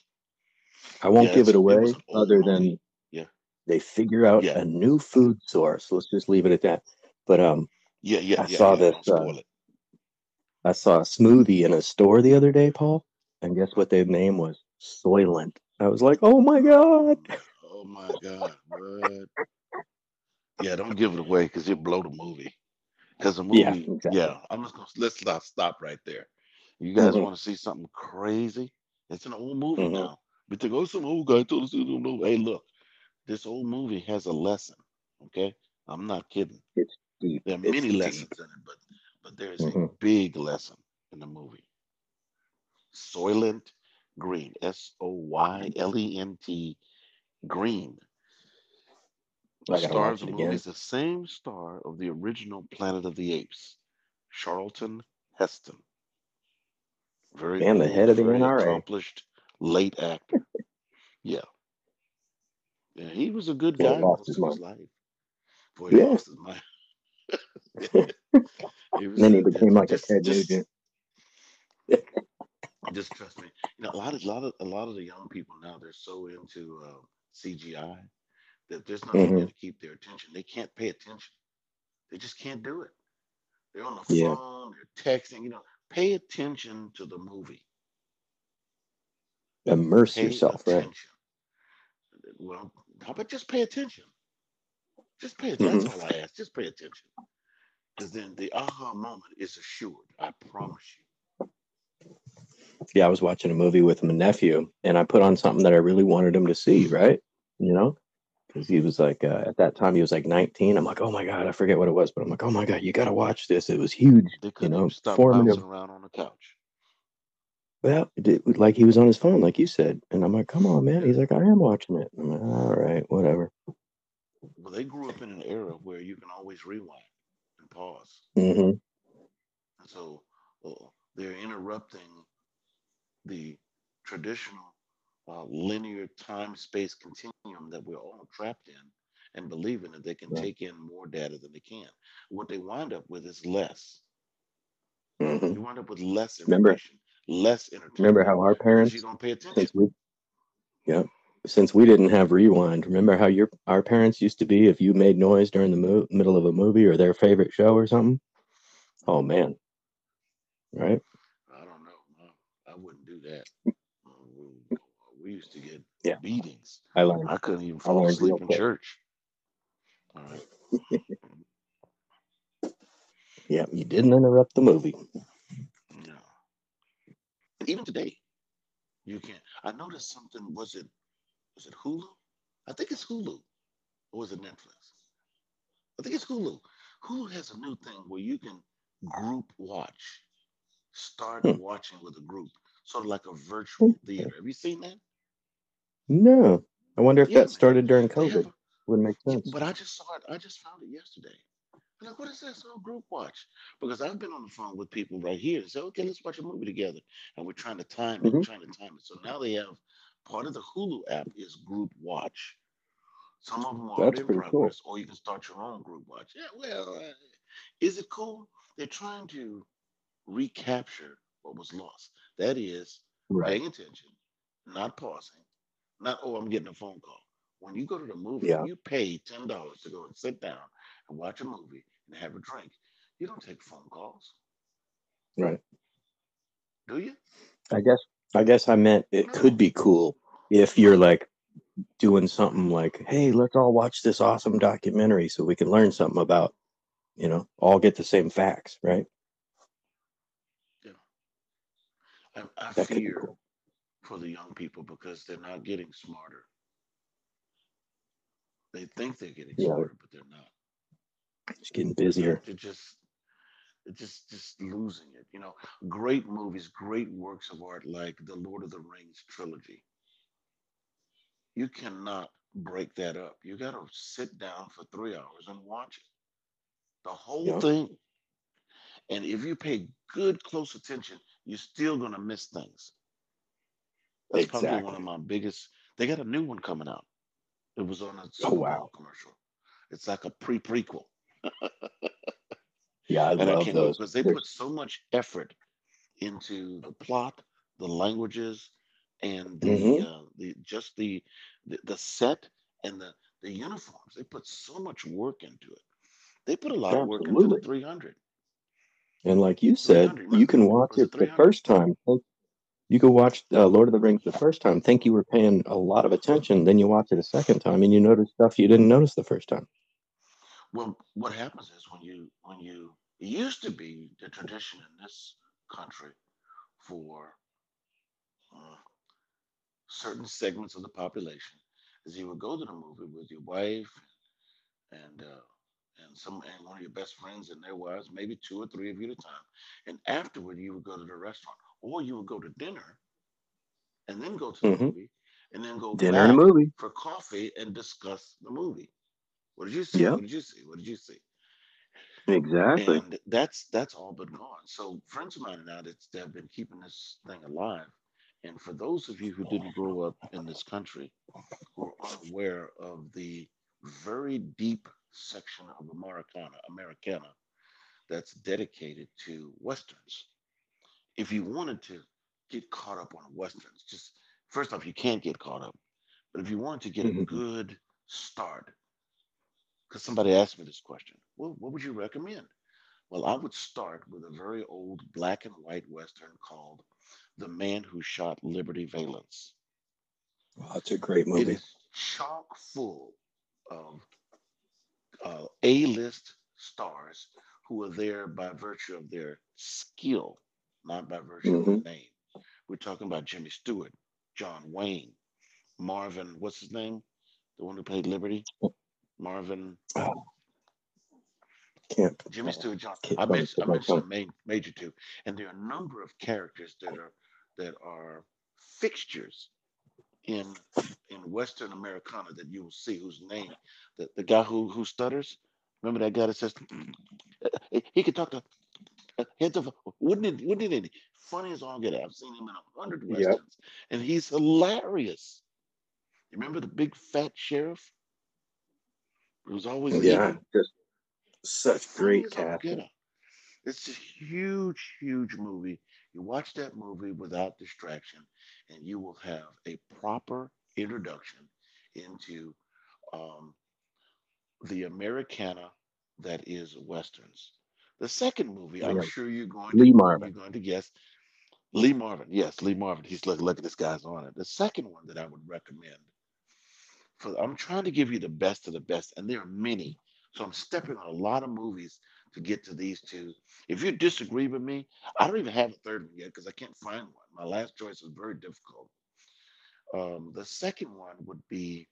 I won't yeah, give it away it other movie. than yeah. they figure out yeah. a new food source. Let's just leave it at that. But um, yeah, yeah, I yeah, saw yeah, this. Uh, I saw a smoothie in a store the other day, Paul, and guess what their name was? Soylent. I was like, oh my God. Oh my God. What? Yeah, don't give it away because it'll blow the movie. Because the movie, yeah, exactly. yeah. I'm just gonna let's not stop right there. You guys mm-hmm. want to see something crazy? It's an old movie mm-hmm. now. But to go some old guy told us to do. Hey, look, this old movie has a lesson. Okay, I'm not kidding. It's deep. There are it's many deep. lessons in it, but but there is mm-hmm. a big lesson in the movie. Soylent Green, S O Y L E N T, Green. The star of the movie is the same star of the original Planet of the Apes, Charlton Heston. Very Man, the head of the N R A. Accomplished late actor. yeah. yeah. He was a good guy most of his life. Boy, he lost his mind. Then he became like a Ted Nugent. Just trust me. You know, a lot of a lot of a lot of the young people now, they're so into uh, C G I. That there's nothing mm-hmm. there to keep their attention. They can't pay attention. They just can't do it. They're on the yeah. phone. They're texting. You know, pay attention to the movie. Immerse pay yourself, attention. right? Well, how about just pay attention? Just pay attention. Mm-hmm. That's all I ask. Just pay attention, because then the aha moment is assured. I promise you. Yeah, I was watching a movie with my nephew, and I put on something that I really wanted him to see. Right? You know. Because he was like, uh, at that time, he was like nineteen. I'm like, oh, my God, I forget what it was. But I'm like, oh, my God, you got to watch this. It was huge. They couldn't you know, stop bouncing around on the couch. Well, it, like he was on his phone, like you said. And I'm like, come on, man. He's like, I am watching it. I'm like, all right, whatever. Well, they grew up in an era where you can always rewind and pause. Mm-hmm. And so well, they're interrupting the traditional Uh, linear time-space continuum that we're all trapped in and believing that they can right. take in more data than they can. What they wind up with is less. Mm-hmm. You wind up with less information, remember, less entertainment. Remember how our parents... You don't pay attention. Since we, yeah. Since we didn't have rewind, remember how your our parents used to be if you made noise during the mo- middle of a movie or their favorite show or something? Oh, man. Right? I don't know. I, I wouldn't do that. We used to get yeah. beatings. I learned. I couldn't even fall asleep in church. All right. yeah, you didn't interrupt the movie. No. Even today, you can't. I noticed something. Was it was it Hulu? I think it's Hulu. Or was it Netflix? I think it's Hulu. Hulu has a new thing where you can group watch. Start hmm. watching with a group. Sort of like a virtual theater. Have you seen that? No. I wonder if yeah, that man. started during COVID. A, Wouldn't make sense. But I just saw it. I just found it yesterday. I'm like, what is this? Oh, group watch. Because I've been on the phone with people right here and say, okay, let's watch a movie together. And we're trying to time it, mm-hmm. trying to time it. So now they have part of the Hulu app is group watch. Some of them are in progress, cool. or you can start your own group watch. Yeah, well, uh, is it cool? They're trying to recapture what was lost. That is right. paying attention, not pausing, not, oh, I'm getting a phone call. When you go to the movie, yeah. you pay ten dollars to go and sit down and watch a movie and have a drink. You don't take phone calls. Right. do you? I guess I guess I meant it could be cool if you're like doing something like, hey, let's all watch this awesome documentary so we can learn something about, you know, all get the same facts, right? Yeah. I, I fear cool. for the young people because they're not getting smarter. They think they're getting yeah. smarter, but they're not. It's getting busier. They're just, they're just, just losing it. You know, great movies, great works of art like the Lord of the Rings trilogy. You cannot break that up. You got to sit down for three hours and watch it, the whole yeah. thing. And if you pay good, close attention, you're still going to miss things. That's exactly. probably one of my biggest. They got a new one coming out. It was on a Super oh, wow. Bowl commercial. It's like a pre-prequel. Yeah, I and love I those. Because they put so much effort into the plot, the languages, and the, mm-hmm. uh, the just the, the the set and the, the uniforms. They put so much work into it. They put a lot Absolutely. of work into the three hundred. And like you said, you can watch it the first time. You can watch uh, Lord of the Rings the first time, think you were paying a lot of attention, then you watch it a second time, and you notice stuff you didn't notice the first time. Well, what happens is when you, when you, it used to be the tradition in this country for uh, certain segments of the population is you would go to the movie with your wife and uh, and some and one of your best friends and their wives, maybe two or three of you at a time, and afterward you would go to the restaurant. Or you would go to dinner, and then go to the mm-hmm. movie, and then go dinner and a movie for coffee and discuss the movie. What did you see? Yep. What did you see? What did you see? Exactly. And that's that's all but gone. So friends of mine now that have been keeping this thing alive, and for those of you who didn't grow up in this country, who are unaware of the very deep section of Americana, Americana, that's dedicated to Westerns. If you wanted to get caught up on Westerns, just first off, you can't get caught up. But if you wanted to get mm-hmm. a good start, because somebody asked me this question, well, what would you recommend? Well, I would start with a very old black and white Western called The Man Who Shot Liberty Valance. Wow, that's a great movie. It is chock full of uh, A-list stars who are there by virtue of their skill. Not by virtue mm-hmm. of the name. We're talking about Jimmy Stewart, John Wayne, Marvin, what's his name? The one who played Liberty? Marvin. Oh. Can't. Jimmy Stewart, John. I mentioned, I mentioned the main, major two. And there are a number of characters that are that are fixtures in in Western Americana that you will see whose name, the, the guy who who stutters. Remember that guy that says he could talk to Heads of, wouldn't it? Wouldn't it? Funny as all get out. I've seen him in a hundred westerns, yep. and he's hilarious. You remember the big fat sheriff? It was always yeah, just such funny great cast. It's a huge, huge movie. You watch that movie without distraction, and you will have a proper introduction into um, the Americana that is westerns. The second movie, I'm right. sure you're going to Lee Marvin. You're going to guess. Lee Marvin. Yes, Lee Marvin. He's look, look at this guy's on it. The second one that I would recommend, for I'm trying to give you the best of the best, and there are many. So I'm stepping on a lot of movies to get to these two. If you disagree with me, I don't even have a third one yet because I can't find one. My last choice is very difficult. Um, the second one would be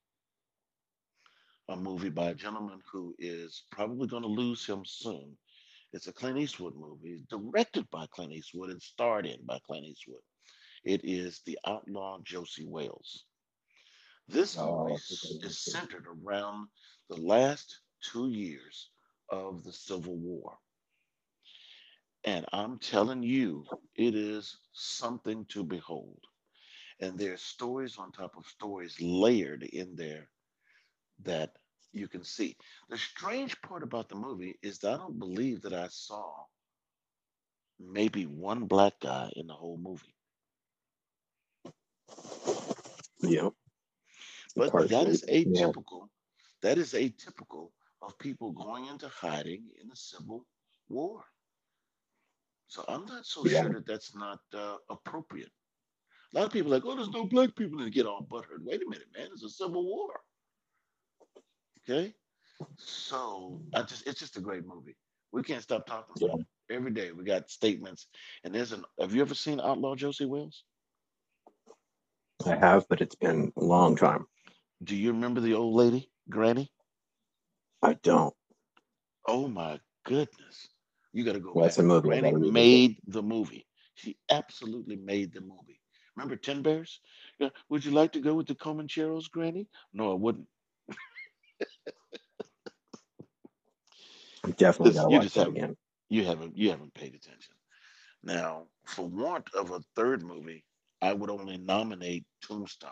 a movie by a gentleman who is probably going to lose him soon. It's a Clint Eastwood movie. It's directed by Clint Eastwood and starred in by Clint Eastwood. It is The Outlaw Josey Wales. This oh, movie is centered around the last two years of the Civil War. And I'm telling you, it is something to behold. And there's stories on top of stories layered in there that you can see. The strange part about the movie is that I don't believe that I saw maybe one black guy in the whole movie. Yeah. But that is atypical. That is atypical of people going into hiding in the Civil War. So I'm not so yeah. sure that that's not uh, appropriate. A lot of people are like, oh, there's no black people, and get all butthurt. Wait a minute, man. It's a civil war. Okay? So I just it's just a great movie. We can't stop talking about yeah. it. Every day we got statements. And there's an have you ever seen Outlaw Josey Wales? I have, but it's been a long time. Do you remember the old lady, Granny? I don't. Oh my goodness. You gotta go well, back. That's a movie. Granny made the movie. She absolutely made the movie. Remember Tin Bears? Would you like to go with the Comancheros, Granny? No, I wouldn't. I definitely gotta watch that again. You haven't you haven't paid attention. Now, for want of a third movie, I would only nominate Tombstone.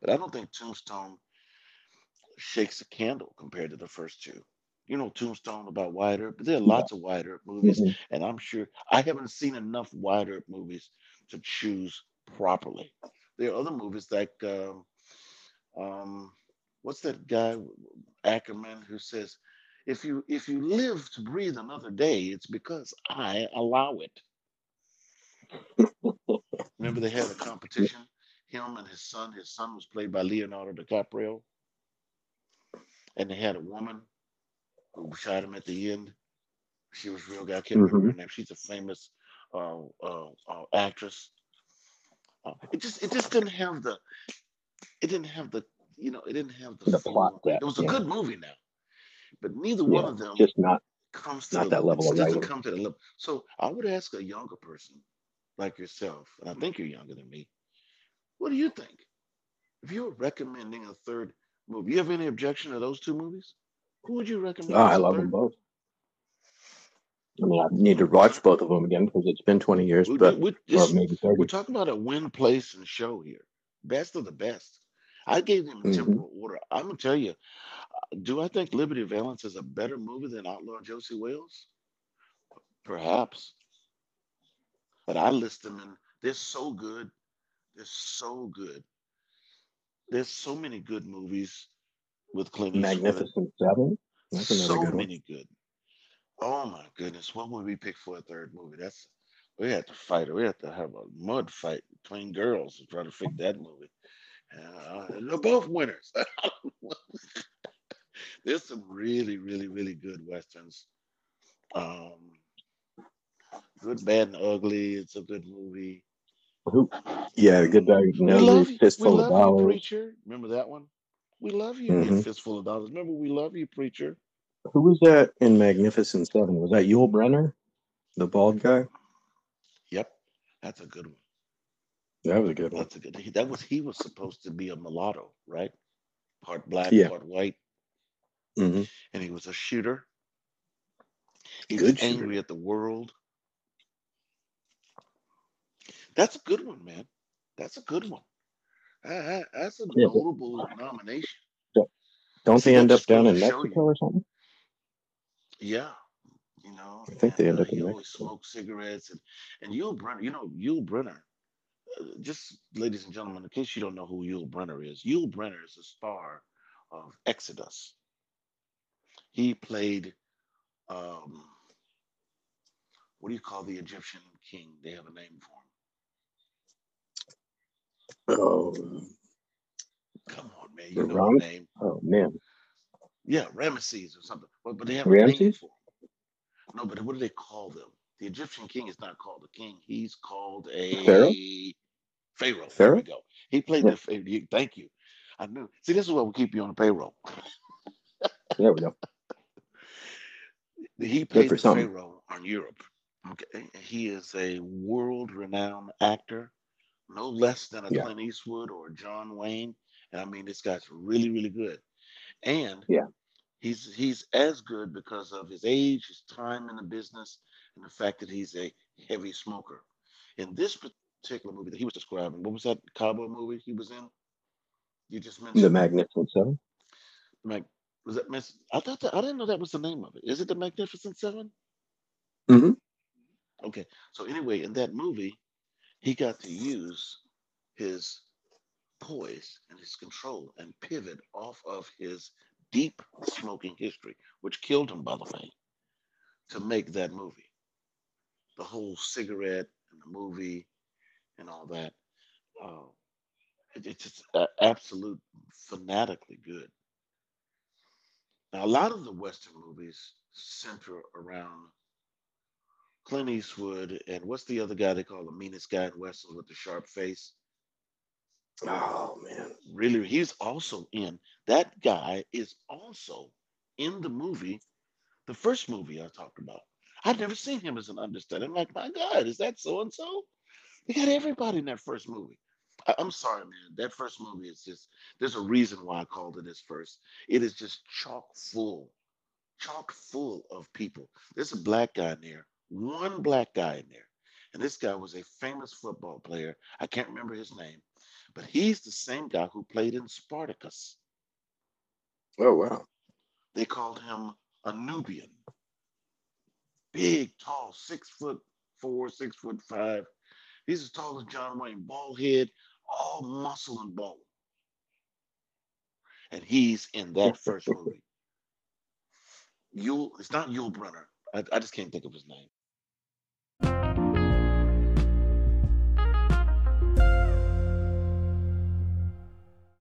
But I don't think Tombstone shakes a candle compared to the first two. You know Tombstone about Wyatt Earp, but there are lots of Wyatt Earp movies, mm-hmm. and I'm sure I haven't seen enough Wyatt Earp movies to choose properly. There are other movies like, um, um, what's that guy Ackerman who says, if you if you live to breathe another day, it's because I allow it. Remember they had a competition, him and his son. His son was played by Leonardo DiCaprio, and they had a woman who shot him at the end. She was a real guy. I can't remember mm-hmm. her name. She's a famous uh, uh, uh, actress. Uh, it just it just didn't have the it didn't have the you know it didn't have the, the plot. That, it was a yeah. good movie now, but neither yeah, one of them just not comes to not the, that level. It doesn't come to the level. So I would ask a younger person like yourself, and I think you're younger than me. What do you think? If you were recommending a third movie, you have any objection to those two movies? Who would you recommend? Oh, I love them both. I mean, I need to watch both of them again because it's been twenty years, we, but we, this, maybe thirty. We're talking about a win, place, and show here. Best of the best. I gave them mm-hmm. temporal order. I'm going to tell you, do I think Liberty Valance is a better movie than Outlaw Josey Wales? Perhaps. But I list them in. They're so good. They're so good. There's so many good movies with Clint Eastwood. Magnificent Seven. That's another so good many one. Good. Oh my goodness! What would we pick for a third movie? That's we had to fight. We had to have a mud fight between girls to try to pick that movie. Uh, they're both winners. There's some really, really, really good westerns. Um, Good, Bad, and Ugly. It's a good movie. Yeah, Good, Bad, and Ugly. Fistful of Dollars. Preacher. Remember that one? We love you, mm-hmm. Fistful of Dollars. Remember, we love you, Preacher. Who was that in Magnificent Seven? Was that Yul Brynner, the bald guy? Yep, that's a good one. That was a good one. That's a good. That was he was supposed to be a mulatto, right? Part black, yeah. part white, mm-hmm. and he was a shooter. He good was angry shooter. At the world. That's a good one, man. That's a good one. I, I, that's a yeah, notable but, nomination. Don't so they end up down in Mexico or something? Yeah, you know. I think and, they end uh, up in Mexico. He always smoked cigarettes, and and Yul Brynner. You know, Yul Brynner. Uh, just, ladies and gentlemen, in case you don't know who Yul Brynner is, Yul Brynner is a star of Exodus. He played. Um, what do you call the Egyptian king? They have a name for him. Oh, come on, man! You know Ram- the name? Oh man, yeah, Ramesses or something. But, but they have Ramesses? A name for him. No, but what do they call them? The Egyptian king is not called a king; he's called a pharaoh. Pharaoh. Pharaoh? There we go. He played yeah. the. He, thank you. I knew. See, this is what will keep you on the payroll. There we go. He played the something. Pharaoh on Europe. Okay, he is a world-renowned actor. No less than a yeah. Clint Eastwood or John Wayne. And I mean, this guy's really, really good. And yeah. he's he's as good because of his age, his time in the business, and the fact that he's a heavy smoker. In this particular movie that he was describing, what was that Cowboy movie he was in? You just mentioned The Magnificent Seven. Mag- was that mis- I thought that, I didn't know that was the name of it. Is it The Magnificent Seven? Mm-hmm. Okay. So anyway, in that movie, he got to use his poise and his control and pivot off of his deep smoking history, which killed him, by the way, to make that movie. the whole cigarette and the movie and all that. Uh, it, it's just uh, absolute fanatically good. Now, a lot of the Western movies center around Clint Eastwood and what's the other guy they call the meanest guy in Western with the sharp face? Oh, man. Really, he's also in. That guy is also in the movie, the first movie I talked about. I'd never seen him as an understudy. I'm like, my God, is that so-and-so? They got everybody in that first movie. I, I'm sorry, man. That first movie is just, there's a reason why I called it his first. It is just chock full, chock full of people. There's a black guy in there, one black guy in there. And this guy was a famous football player. I can't remember his name. But he's the same guy who played in Spartacus. Oh, wow. They called him a Nubian. Big, tall, six foot four, six foot five. He's as tall as John Wayne, bald head, all muscle and bone. And he's in that first movie. Yul, it's not Yul Brynner. I, I just can't think of his name.